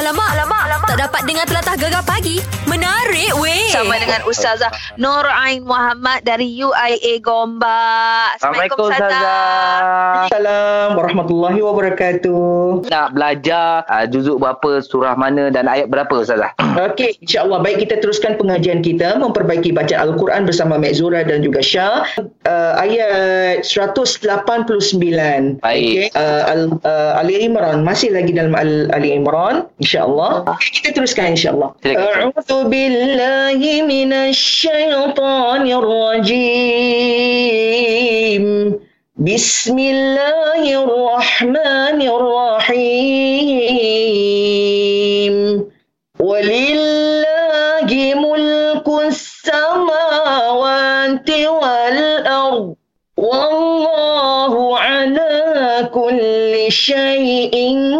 Alamak, tak dapat dengar telatah gegar pagi. Menarik weh. Sama dengan Ustazah Nur Ain Muhammad dari UIA Gombak. Assalamualaikum Ustazah. Assalamualaikum warahmatullahi wabarakatuh. Nak belajar juzuk berapa, surah mana dan ayat berapa Ustazah? Okey, insyaAllah baik, kita teruskan pengajian kita memperbaiki bacaan Al-Quran bersama Mek Zura dan juga Shah. Ayat 189. Baik. Okay. Ali Imran, masih lagi dalam Ali Imran. InsyaAllah. Okay, kita teruskan insyaAllah. A'udhu billahi minasyaitanir rajim. Bismillahirrahmanirrahim. Walillahi mulkus samawati wal ard. Wallahu ala kulli syai'in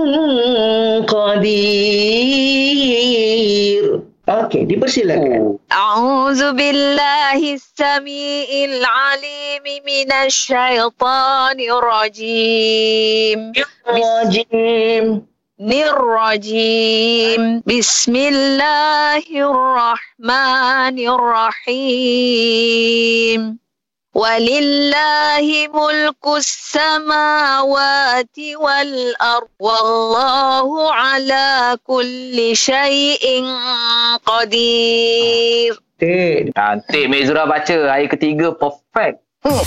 qadir. Okey, dipersilakan. A'udzu billahi as-sami'il 'alim minasy syaithanir rajim. Bismillahirrahmanirrahim. Bismillahirrahmanirrahim. Walillahi mulkus samawati wal ard. Wallahu ala kulli syai'in qadir. Cantik Mek Zura baca hari ketiga perfect.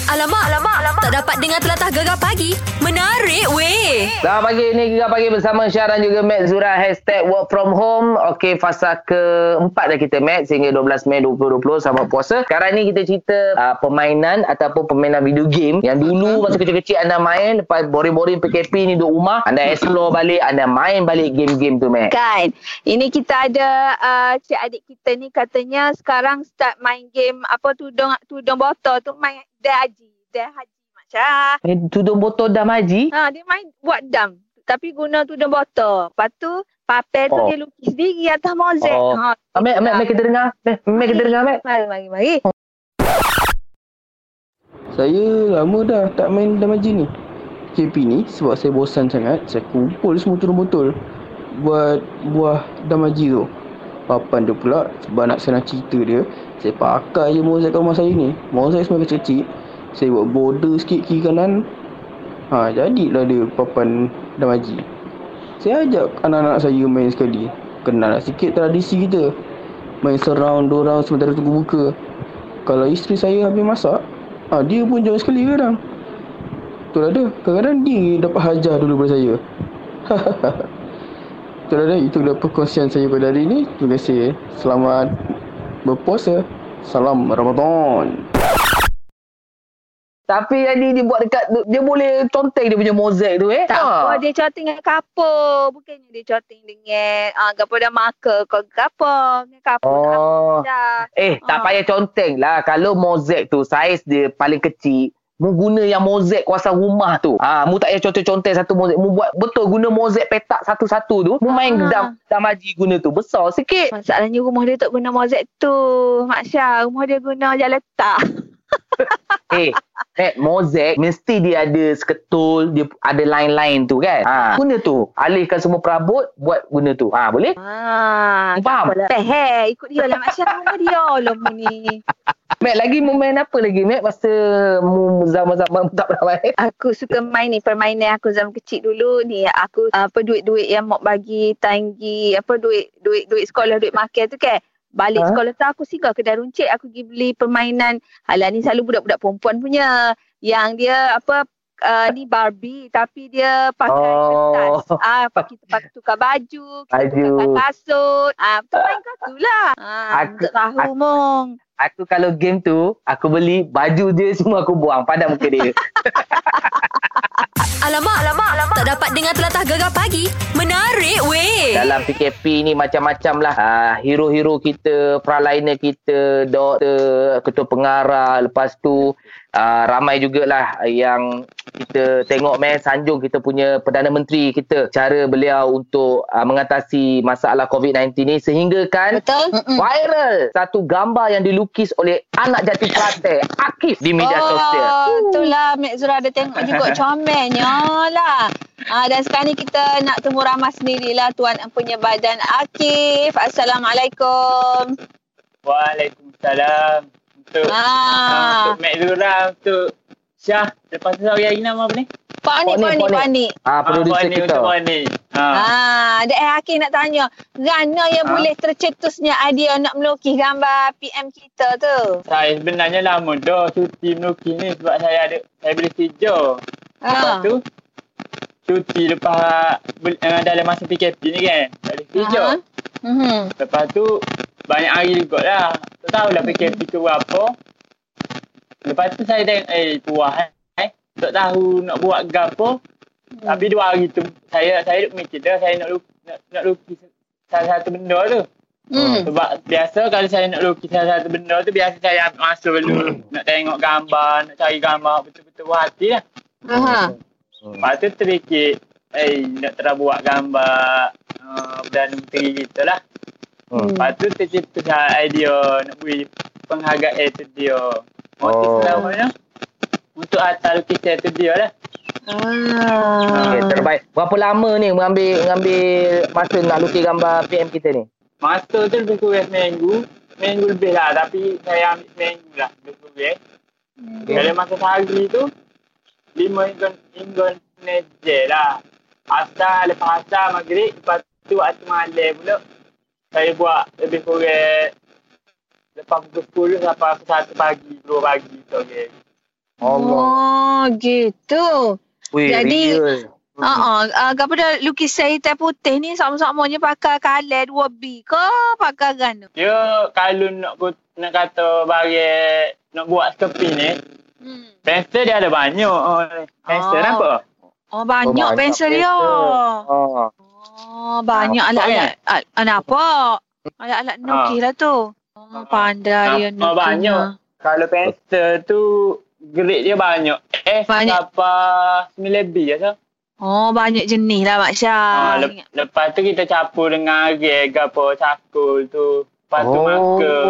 Alamak, tak dapat dengar telatah gegar pagi. Menarik weh. Selamat pagi, ini gegar pagi bersama Syah dan juga Mek Zura. Hashtag work from home. Okey, fasa ke-4 dah kita Mek, sehingga 12 Mei 2020 sama puasa. Sekarang ni kita cerita permainan ataupun permainan video game yang dulu masa kecil-kecil anda main, lepas boring-boring PKP ni duduk rumah, anda explore balik, anda main balik game-game tu Mek. Kan, ini kita ada cik adik kita ni katanya sekarang start main game apa tudung botol tu, main Dah haji macam. Tudung botol dam haji? Ha, dia main buat dam. Tapi guna tudung botol. Lepas tu papel tu dia lukis sendiri atas mozaik. Mek kita dengar. Mek kita dengar. Mari. Saya lama dah tak main dam haji ni. KP ni sebab saya bosan sangat, saya kumpul semua tudung botol buat buah dam haji tu. Papan dia pula, sebab nak senang cerita dia, saya pakai je mozaik kat rumah saya ni. Mozaik semua kecil-kecil, saya buat border sikit kiri kanan. Jadilah dia papan dam haji. Saya ajak anak-anak saya main sekali, kenal sikit tradisi kita. Main seround, dua round sementara tunggu buka. Kalau isteri saya habis masak, dia pun jauh sekali kadang. Betul ada, kadang-kadang dia dapat hajar dulu daripada saya. Itu adalah perkongsian saya pada hari ini. Terima kasih. Selamat berpuasa. Salam Ramadan. Tapi tadi dia buat dekat, dia boleh conteng dia punya mozaik tu Tak apa, dia conteng dengan kapur. Bukannya dia conteng dengan kapur dan marker. Kau kapur dah. Tak payah conteng lah. Kalau mozaik tu saiz dia paling kecil, mu guna yang mozaik kuasa rumah tu. Mu tak payah contoh-contoh satu mozaik. Mu buat betul guna mozaik petak satu-satu tu. Mu main dam haji guna tu. Besar sikit. Masalahnya rumah dia tak guna mozaik tu, Mak Syah. Rumah dia guna je letak. Mozaik mesti dia ada seketul, dia ada line-line tu kan. Guna tu. Alihkan semua perabot, buat guna tu. Boleh? Faham? Ikut dia lah Mak Syah. Guna dia lah ni. Mek, lagi mu main apa lagi Mek masa mu zaman-zaman tak pernah main? Aku suka main ni permainan aku zaman kecil dulu ni. Aku apa duit-duit yang mak bagi tanggi, apa duit sekolah, duit makan tu kan. Balik sekolah tu aku singgah kedai runcit, aku pergi beli permainan. Alah, ni selalu budak-budak perempuan punya yang dia apa ni Barbie tapi dia pakai kertas. Kita pakai tukar baju, kita tukar kasut. Permainan tu lah. Aku tahu mong. Aku kalau game tu, aku beli baju dia semua aku buang padam muka dia. Alamak, tak dapat dengar telatah gegar pagi. Menarik weh. Dalam PKP ni macam-macam lah. Hero-hero kita, praliner kita, doktor, ketua pengarah, lepas tu Ramai jugalah yang kita tengok sanjung kita punya Perdana Menteri kita, cara beliau untuk mengatasi masalah COVID-19 ni, sehinggakan viral satu gambar yang dilukis oleh anak jati Kelate, Akif, di media sosial. Itulah Mek Zura ada tengok juga comelnya lah. Dan sekarang ni kita nak temu ramah sendirilah Tuan Empunya Badan Akif. Assalamualaikum. Waalaikumsalam. Untuk Mek Zura, untuk Syah. Lepas tu saya ingin nama apa ni? Pak Ni. Produser kita. Ada Hakim nak tanya. Gana yang boleh tercetusnya idea nak melukis gambar PM kita tu? Saya sebenarnya lama dah cuti melukis ni sebab saya boleh tidur. Lepas tu cuti lepas dalam masa PKP ni kan. Saya boleh tidur. Lepas tu banyak hari juga lah. Tak tahulah PKP tu apa. Lepas tu saya tengok, tak tahu nak buat gapo. Tapi dua hari tu, saya duk mikir dah, saya nak lukis satu benda tu. Sebab biasa kalau saya nak lukis satu benda tu, biasa saya ambil masa dulu. Nak tengok gambar, nak cari gambar, betul-betul buat hati lah. Lepas tu terfikir, nak terang buat gambar Perdana Menteri gitu lah. Lepas tu tercipta idea nak beri penghargaan tu dia. Untuk atas lukisan tu dia lah. Terbaik. Berapa lama ni mengambil masa nak lukis gambar PM kita ni? Masa tu lebih kurang seminggu. Minggu lebih lah. Tapi saya ambil seminggu lah. Dalam masa sehari tu, 5 hingga 6 je lah. Asal, lepas asal maghrib. Lepas tu waktu malam pula. Saya buat lebih kurang lepas pukul 10 sampai 1 pagi, 2 pagi tu. Oh, gitu. Jadi, kepada lukisan hitam putih ni sama-samanya pakai kaler 2B ke pakai gana? Ya, kalau nak kata barang nak buat kepi ni, pensel dia ada banyak. Pensel nampak? Oh, banyak pensel dia. Oh, banyak alat-alat apa? Alat-alat nukis lah tu. Pandai dia nukis. Banyak. Kalau pensel tu, grade dia banyak. Sampai 9B je tu. Oh, banyak jenis lah Mak Syah. Lepas tu kita campur dengan gegar apa, cakul tu. Lepas tu marker.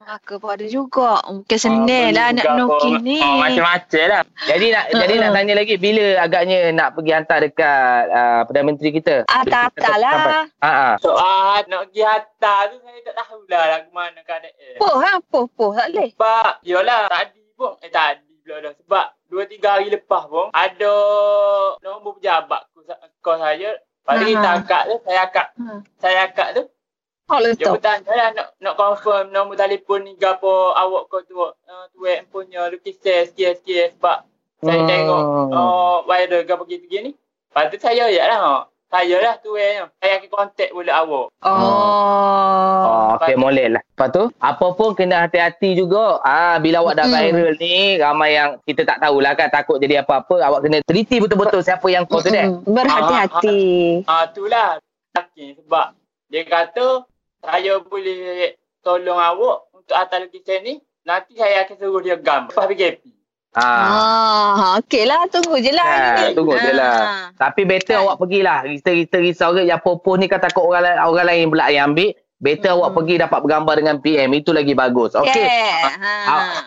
Marker pun ada juga. Mungkin senil lah nak nukis ni. Macam-macam lah. Jadi nak tanya lagi, bila agaknya nak pergi hantar dekat Perdana Menteri kita? Tak lah. Soal nak pergi hantar tu, saya tak tahulah lah ke mana keadaan. Poh tak boleh. Sebab, yolah tadi pun, tadi pula dah. Sebab 2-3 hari lepas pun, ada nombor pejabat kos saya. Lepas tu kita akak tu, saya akak tu. Dia bertanya lah nak confirm nombor telefon ni gapo awak kau tuan punya lukisan sikit-sikit sebab saya tengok viral gapo gitu gini. Lepas tu saya lah. Saya lah tuan. Saya akan contact boleh awak. Okey, molek lah. Lepas tu, apa pun kena hati-hati juga. Bila awak dah viral ni, ramai yang kita tak tahulah kan. Takut jadi apa-apa. Awak kena teliti betul-betul siapa yang kau tu dek. Berhati-hati. Itulah. Sebab dia kata, saya boleh tolong awak untuk atas lukisan ni. Nanti saya akan suruh dia gambar. Lepas PKP. Okey lah. Tunggu je lah. Tapi better awak pergilah. Kita risau ke. Yang popoh ni kan takut orang lain pula yang ambil. Better awak pergi dapat bergambar dengan PM. Itu lagi bagus. Okey.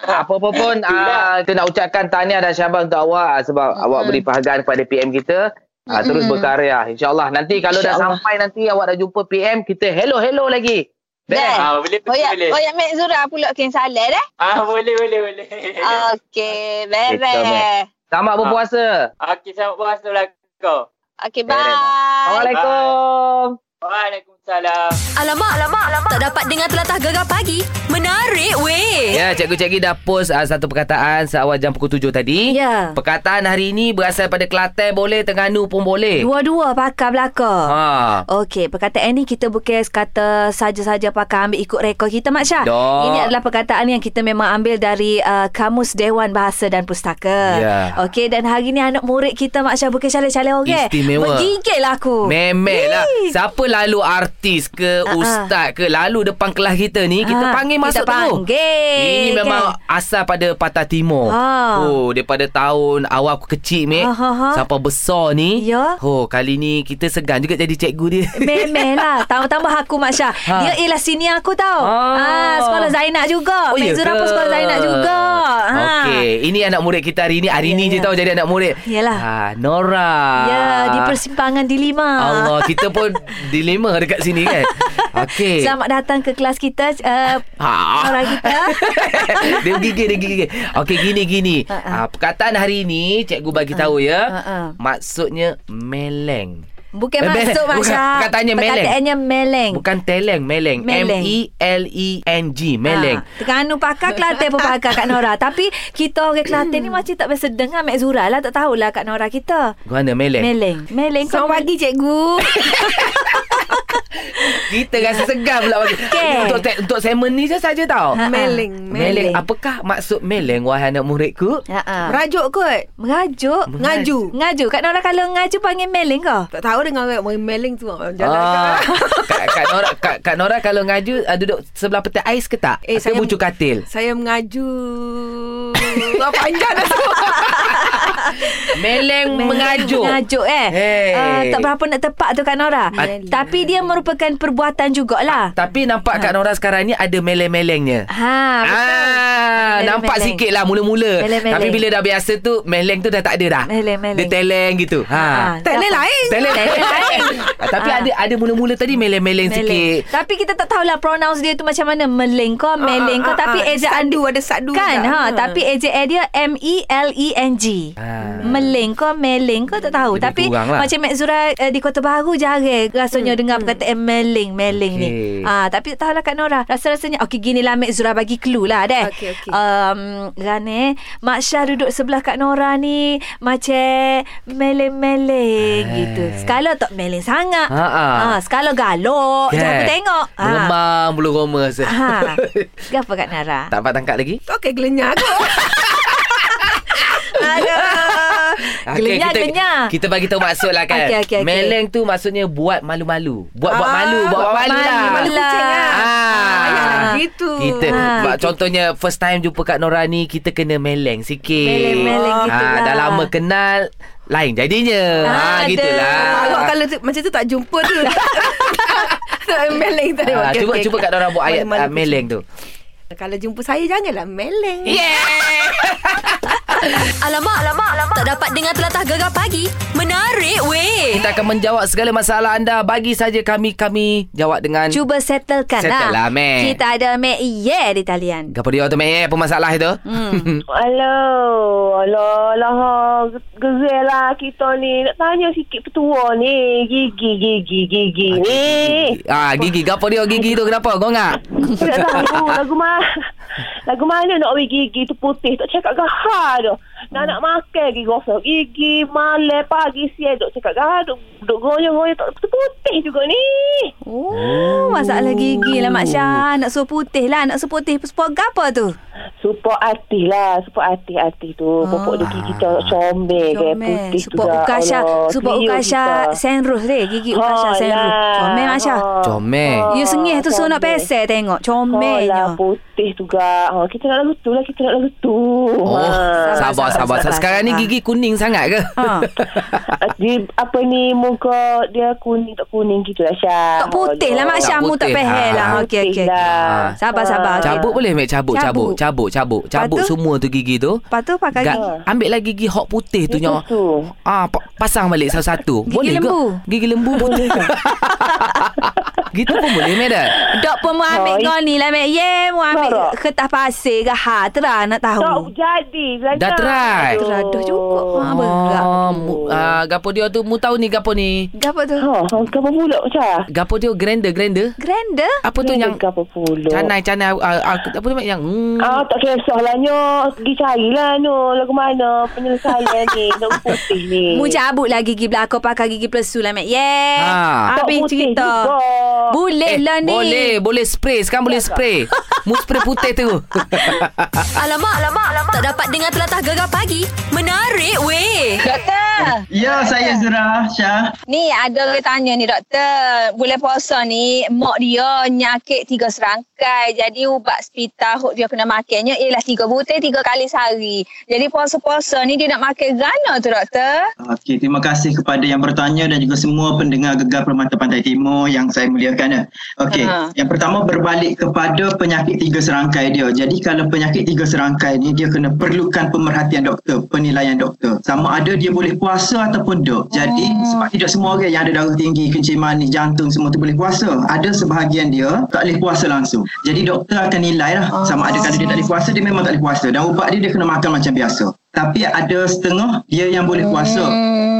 Apa-apa pun. Kita nak ucapkan tahniah dan syabas untuk awak. Sebab awak beri penghargaan kepada PM kita. Terus berkarya. InsyaAllah. Nanti kalau dah sampai nanti awak dah jumpa PM, kita hello lagi. Boleh. Oh, yang Mek Zura pula kena salat dah. Boleh. Okey, beres. Selamat berpuasa. Okey, selamat berpuasa lah kau. Okey, bye. Assalamualaikum. Waalaikumsalam. Alamak. Tak dapat dengar telatah gegar pagi. Menarik weh. Ya, cikgu-cikgu dah post satu perkataan seawal jam pukul 7 tadi. Ya. Perkataan hari ini berasal pada Kelantan boleh, Terengganu pun boleh. Dua-dua pakar belakang. Okey, perkataan ni kita bukan kata saja-saja pakar ambil ikut rekod kita Mak Syah. Ini adalah perkataan yang kita memang ambil dari Kamus Dewan Bahasa Dan Pustaka. Ya. Okey, dan hari ni anak murid kita Mak Syah bukan calon-calon orang. Istimewa. Bergigil aku. Memek lah. Siapa lalu arti artis ke, ustaz ke, lalu depan kelas kita ni, kita panggil masuk terus. Ini memang asal pada Pantai Timur. Oh, daripada tahun awal aku kecil, Mek, sampai besar ni. Oh, kali ni kita segan juga jadi cikgu dia. Memang lah. Tambah-tambah aku, Mak Syah. Dia ialah senior aku tau. Sekolah Zainak juga. Mek Zura pun sekolah Zainak juga. Okey, ini anak murid kita hari ni. Hari ni je tau jadi anak murid. Yalah. Nora. Ya, di persimpangan dilema. Allah, kita pun dilema dekat sini kan. Okey. Selamat datang ke kelas kita, Nora kita. Dia gigit. Okey, gini. Perkataan hari ni cikgu bagi tahu ya. Maksudnya meleng. Bukan maksud Masya. Perkataannya meleng. Perkataannya meleng. Bukan teleng, meleng. M-E-L-E-N-G. Meleng. Terengganu pakar, Kelantan pun pakar Kak Nora. Tapi kita orang Kelantan ni macam tak biasa dengar Mek Zura lah. Tak tahulah Kak Nora kita. Gimana meleng? Meleng. Selamat pagi cikgu. Kita rasa segan pula bagi. Untuk segmen ni saja tau. Meleng. Apakah maksud meleng, wahai anak muridku? Merajuk kot. Merajuk? Ngaju. Kak Nora kalau ngaju panggil meleng ke? Tak tahu dengan orang meleng tu. Kak Nora kalau ngaju duduk sebelah petai ais ke tak? Saya bucu katil. Saya mengaju. Panjang dah semua. Meleng mengajuk tak berapa nak tepat tu Kak Nora. Tapi dia merupakan perbuatan jugalah. Tapi nampak Kak Nora sekarang ni ada meleng-melengnya. Betul. Nampak sikit lah mula-mula. Meleng. Tapi bila dah biasa tu, meleng tu dah tak ada dah. Meleng. Dia teleng gitu. Teleng lain. Tapi ada mula-mula tadi meleng-meleng sikit. Tapi kita tak tahulah pronounce dia tu macam mana. Meleng kau, meleng kau. Tapi ejaan dia ada sadu kan. Tapi ejaan dia M-E-L-E-N-G. Meleng kau, meleng kau, tak tahu. Tapi macam Mek Zura di Kota Baru jarang rasanya dengar perkataan meleng ni. Tapi tak tahulah Kak Nora. Rasa-rasanya okey, ginilah Mek Zura bagi clue lah deh. Rane, Mak Syah duduk sebelah Kak Nora ni macam meleng-meleng gitu. Sekala tak meleng sangat. Sekala galak. Jangan tengok. Remang bulu roma rasa. Kenapa Kak Nora? Tak dapat tangkap lagi? Okey, gelenyar aku. Gelenyar. Kita bagi tahu maksud lah kan. Okay. Meleng tu maksudnya buat malu-malu. Buat malu lah. Kucing lah. Gitu. Kita contohnya first time jumpa Kak Nora ni, kita kena meleng sikit. Meleng gitu lah. Dah lama kenal, lain jadinya. Gitulah. Awak kalau tu, macam tu tak jumpa tu. Meleng tadi. Cuba Kak Nora buat ayat meleng tu. Kalau jumpa saya janganlah meleng. Alamak. Tak dapat dengar telatah gegar pagi. Menarik weh. Kita akan menjawab segala masalah anda. Bagi saja kami jawab dengan cuba settlekan lah. Settle lah Mek. Kita ada Mek Ye di talian. Apa dia tu Mek Ye? Apa masalah itu? Alah gezel lah kita ni. Nak tanya sikit petua ni. Gigi ni. Gigi. Apa dia gigi tu? Kenapa? Gongak? Tak tahu. Lagu mana nak bagi gigi tu putih. Tak cakap gahar tu. Nak makan gigi gosok. Gigi malam pagi siang duk cakap gahar. Duk goyang-goyang tak putih juga ni. Masalah gigi lah Mak Syah. Nak suruh putih lah. Nak suruh putih. Suruh apa tu? Suruh hati lah. Suruh hati-hati tu. Pokok dia gigi tu comel ke putih tu dah. Suruh ukasha senrus ni. Gigi ukasha senrus. Comel Mak Syah. Comel. You sengih tu suruh nak pesel tengok. Comelnya. Putih juga. Kita nak lalu tu lah. Sabar. Sekarang ni gigi kuning sangat ke? Apa ni, muka dia kuning tak kuning gitu lah Syah. Tak putih lah Mak Syah. Mu tak pahal lah. Okey. Sabar. Cabut boleh Mek? Cabut. Cabut semua tu gigi tu. Lepas tu pakai gigi. Ambil lagi gigi hok putih tu. Pasang balik satu-satu. Boleh ke? Gigi lembu putih ke? Gitu pun boleh Mek dah? Dok pun mau ambil kau ni lah Mek. Mu ambil kertas pasir ke terah nak tahu. Tak jadi. Dah try. Dah cukup. Gapo dia tu, mu tahu ni gapo ni? Gapo tu? Gapo pula Syah? Gapo dia grander? Apa tu yang gapo pula? Canai apa tu yang tak kisahlah nyo. Pergi carilah no lagu mana penyelesaian ni nak putih ni. Mu cabut lah gigi belakang pakai gigi plesu lah Mek. Habis cerita. Boleh lah ni. Boleh spray. Sekarang boleh spray. Muspray putih tu. Alamak. Tak dapat dengar telatah gegar pagi. Menarik weh. Doktor. Ya, saya Zura, Shah. Ni ada orang tanya ni doktor. Bulan puasa ni mak dia nyakit 3 serangkai. Jadi ubat spital hok dia kena makannya ialah 3 butir 3 kali sehari. Jadi puasa-puasa ni dia nak makan gana tu doktor? Okey, terima kasih kepada yang bertanya dan juga semua pendengar Gegar Permata Pantai Timur yang saya muliakan. Okey, yang pertama berbalik kepada penyakit 3 serangkai dia. Jadi kalau penyakit 3 serangkai ni dia kena perlukan pemerhatian doktor, penilaian doktor. Sama ada dia boleh puasa ataupun tak. Jadi sebab tidak semua orang yang ada darah tinggi, kencing manis, jantung semua tu boleh puasa. Ada sebahagian dia tak boleh puasa langsung. Jadi doktor akan nilai lah. Sama ada kalau dia tak boleh puasa, dia memang tak boleh puasa. Dan ubat dia kena makan macam biasa. Tapi ada setengah dia yang boleh puasa.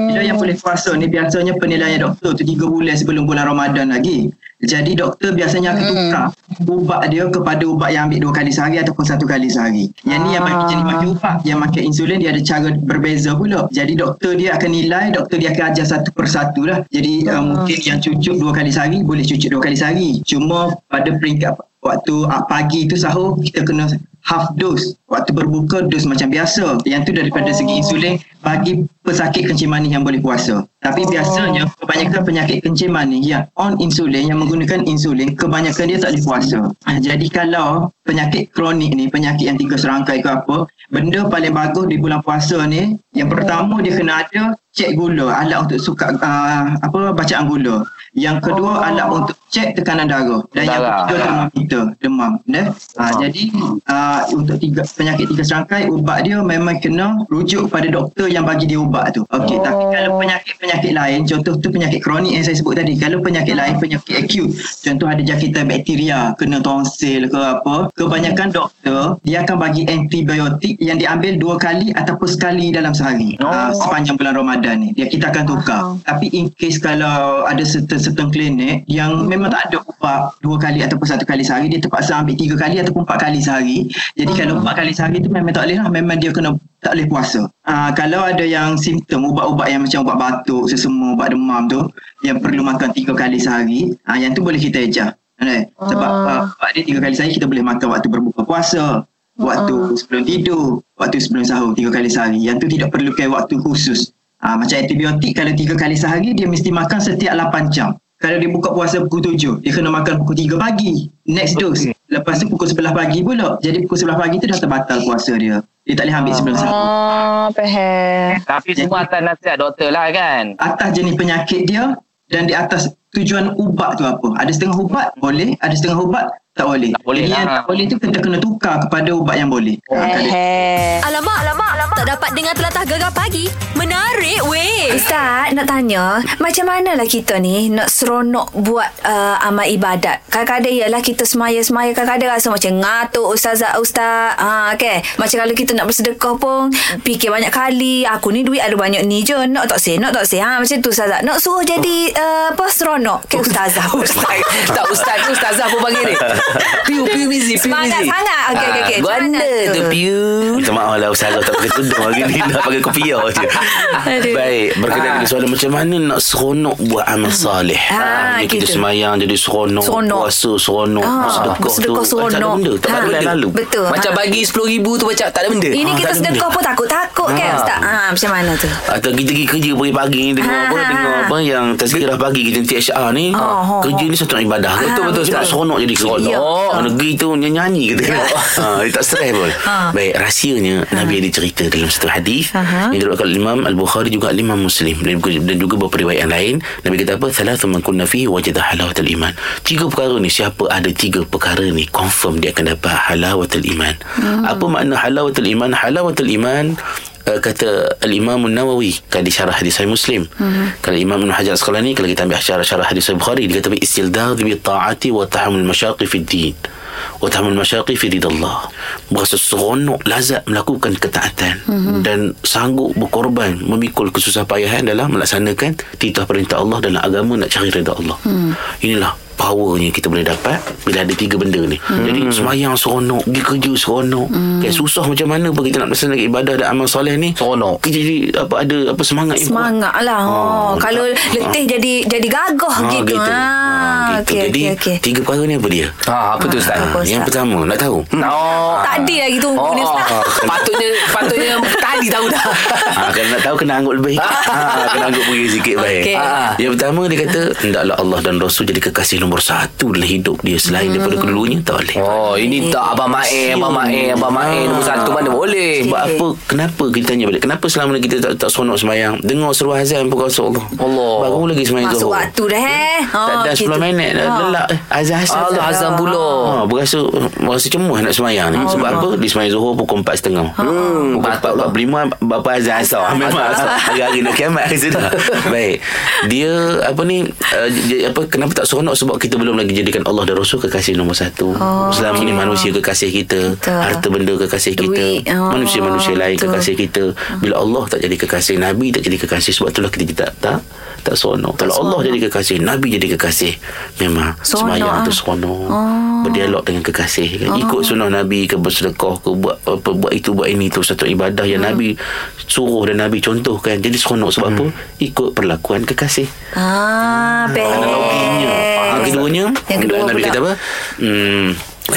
Bila yang boleh puasa ni biasanya penilaian doktor tu 3 bulan sebelum bulan Ramadan lagi. Jadi doktor biasanya akan tukar ubat dia kepada ubat yang ambil 2 kali sehari ataupun 1 kali sehari. Yang ni yang pakai ubat, yang pakai insulin dia ada cara berbeza pula. Jadi doktor dia akan nilai, doktor dia akan ajar satu persatu lah. Jadi mungkin yang cucuk 2 kali sehari boleh cucuk 2 kali sehari. Cuma pada peringkat waktu pagi tu sahur kita kena half dose. Waktu berbuka dos macam biasa. Yang tu daripada segi insulin bagi pesakit kencing manis yang boleh puasa. Tapi biasanya kebanyakan penyakit kencing manis yang on insulin, yang menggunakan insulin, kebanyakan dia tak boleh puasa. Jadi kalau penyakit kronik ni, penyakit yang 3 serangkai ke apa, benda paling bagus di bulan puasa ni, yang pertama dia kena ada cek gula, alat untuk suka bacaan gula. Yang kedua alat untuk cek tekanan darah. Dan yang ketiga termometer demam. Jadi untuk penyakit 3 serangkai, ubat dia memang kena rujuk pada doktor yang bagi dia ubat tu. Okey, tapi kalau penyakit lain, contoh tu penyakit kronik yang saya sebut tadi. Kalau penyakit lain, penyakit akut, contoh ada jangkitan bakteria, kena tonsil ke apa, kebanyakan doktor dia akan bagi antibiotik yang diambil 2 kali ataupun sekali dalam sehari sepanjang bulan Ramadan ni. Kita akan tukar. Tapi in case kalau ada certain klinik yang memang tak ada ubat 2 kali ataupun 1 kali sehari, dia terpaksa ambil 3 kali ataupun 4 kali sehari. Jadi kalau 4 kali sehari tu memang tak boleh lah, memang dia kena tak boleh puasa. Kalau ada yang simptom ubat-ubat yang macam ubat batuk, sesama ubat demam tu yang perlu makan 3 kali sehari, yang tu boleh kita ejar. Sebab ubat dia 3 kali sehari kita boleh makan waktu berbuka puasa, waktu sebelum tidur, waktu sebelum sahur 3 kali sehari. Yang tu tidak perlukan waktu khusus. Macam antibiotik kalau 3 kali sehari dia mesti makan setiap 8 jam. Kalau dia buka puasa pukul 7, dia kena makan pukul 3 pagi. Next dose. Lepas tu pukul 11 pagi pula. Jadi pukul 11 pagi tu dah terbatal puasa dia. Dia tak boleh ambil sebelum sahur. Tapi jadi, semua atas nasihat doktor lah kan? Atas jenis penyakit dia dan di atas tujuan ubat tu apa. Ada setengah ubat boleh, ada setengah ubat tak boleh. Jadi yang tak boleh tu kita kena tukar kepada ubat yang boleh. Alamak. Tak dapat dengar telatah gegar pagi. Menarik weh. Ustaz nak tanya, macam manalah kita ni nak seronok buat amal ibadat. Kadang-kadang ialah kita semaya-semaya, kadang-kadang rasa macam ngatuk ustaz. Okay. Macam kalau kita nak bersedekah pun fikir banyak kali, aku ni duit ada banyak ni je, nak tak say. Macam tu ustaz. Nak suruh jadi seronok ke ustazah? Ustazah pun panggil ni. Piu busy. Sangat. Okay. Benda tu piu. Minta maaf lah Ustazah tak pakai tudung hari ni. Dah pakai kopiah je. Baik. Berkenaan dengan soalan macam mana nak seronok buat amal salih. Kita semayang jadi seronok. Puasa seronok. Sedekah seronok. Tak ada benda. Tak ada lalu. Betul. Macam bagi RM10,000 tu macam tak ada benda. Ini kita sedekah pun takut kan Ustaz? Macam mana tu? Atau kita pergi kerja pagi-pagi ni dengar apa yang tazkirah pagi kita nanti Syah ni. Kerja ni satu ibadah. Betul-betul seronok jadi seronok. Negeri tu nyanyi kita kena. Dia tak stress pun. Baik, rahsianya Nabi ada cerita dalam satu hadis yang diriwayatkan Imam Al-Bukhari juga Imam Muslim dan juga beberapa riwayat yang lain. Nabi kata apa? Thalathu man kunna fihi wajada halawatul iman. 3 perkara ni, siapa ada 3 perkara ni confirm dia akan dapat halawatul iman. Apa makna halawatul iman? Halawatul iman kata Al-Imam Nawawi kali syarah hadis Sahih Muslim. Kalau Imam Ibn Hajar Asqalani kalau kita ambil syarah hadis Sahih Bukhari, dia kata istildad bi ta'ati wa tahammul masyaqi fi din wa tahammul masyaqi fi ridallah. Berasa seronok lazat melakukan ketaatan dan sanggup berkorban memikul kesusahpayahan dalam melaksanakan titah perintah Allah dalam agama nak cari redha Allah. Inilah powernya kita boleh dapat bila ada 3 benda ni. Jadi semayang seronok, pergi kerja seronok. Susah macam mana pun kita nak melaksanakan ibadah dan amal soleh ni seronok. Jadi ada semangat lah. Kalau letih jadi gagah gitu. okay, jadi tiga perkara ni apa dia? Apa tu Ustaz? Yang pertama nak tahu. Tak ada lagi tu ni Ustaz. Patutnya tadi tahu dah. Kalau nak tahu kena angguk lebih. Kena angguk pergi sikit baik. Okay. Yang pertama dia kata hendaklah Allah dan Rasul jadi kekasih nombor satu dalam hidup dia, selain daripada keduanya tak boleh. Ini tak abang Mael nombor satu mana boleh. Sebab apa? Kenapa kita tanya balik? Kenapa selama kita tak seronok sembahyang? Dengar seruan azan pun rasa Allah. Baru lagi sembahyang Zuhur. Masuk waktu dah tak dah 10 minit dah lelak azan pula. Berasa cemuh nak sembahyang ni. Sebab apa? Di sembahyang Zuhur pukul 4:30. Pukul 4:45 bapa azan asar. Memang hari-hari nak kiamat sudah. Baik. Dia kenapa tak seronok? Sebab kita belum lagi jadikan Allah dan Rasul kekasih nombor satu. Selama ni manusia kekasih kita, harta benda kekasih kita, manusia-manusia lain kekasih kita. Bila Allah tak jadi kekasih, Nabi tak jadi kekasih, sebab itulah kita tak seronok. Kalau Allah jadi kekasih, Nabi jadi kekasih, memang semayang tu seronok. Berdialog dengan kekasih kan? Ikut sunnah Nabi ke, bersedekah ke, buat itu buat ini tu, satu ibadah yang Nabi suruh dan Nabi contohkan. Jadi seronok sebab apa? Ikut perlakuan kekasih. Analoginya. Keduanya Nabi kata apa?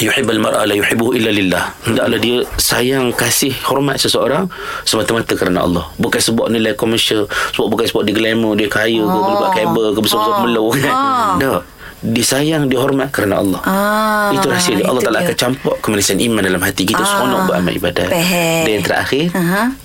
Yuhibbul mar'a la yuhibbuhu illa lillah. Hendaklah dia sayang, kasih, hormat seseorang semata-mata kerana Allah. Bukan sebab nilai komersial, bukan sebab dia glamour, dia kaya ke, boleh buat kabel ke, besar-besar melo kan. Tak. Disayang, dihormat kerana Allah. Itu rahsia dia. Allah Ta'ala akan campur kemanisan iman dalam hati kita. Seronok beramal ibadat. Dan yang terakhir,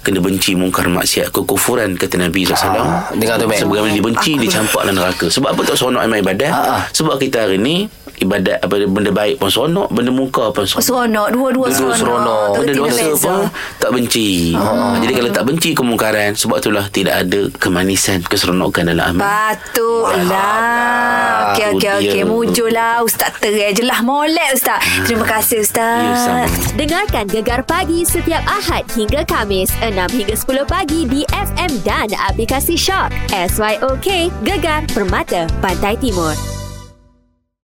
kena benci mungkar maksiat, kekufuran, kata Nabi SAW. Sebagaimana dibenci, dicampur dalam neraka. Sebab apa tak seronok amal ibadat? Sebab kita hari ni ibadat apa, benda baik pun seronok, benda muka pun seronok. Dua-dua seronok. Benda dosa pun tak benci. Jadi kalau tak benci kemungkaran, sebab itulah tidak ada kemanisan, keseronokan dalam amal. Patutlah. Okey. Mujurlah Ustaz, terai je lah molek Ustaz. Terima kasih Ustaz. Dengarkan Gegar Pagi setiap Ahad hingga Khamis 6 hingga 10 pagi di FM dan aplikasi Shock SYOK Gegar Permata Pantai Timur.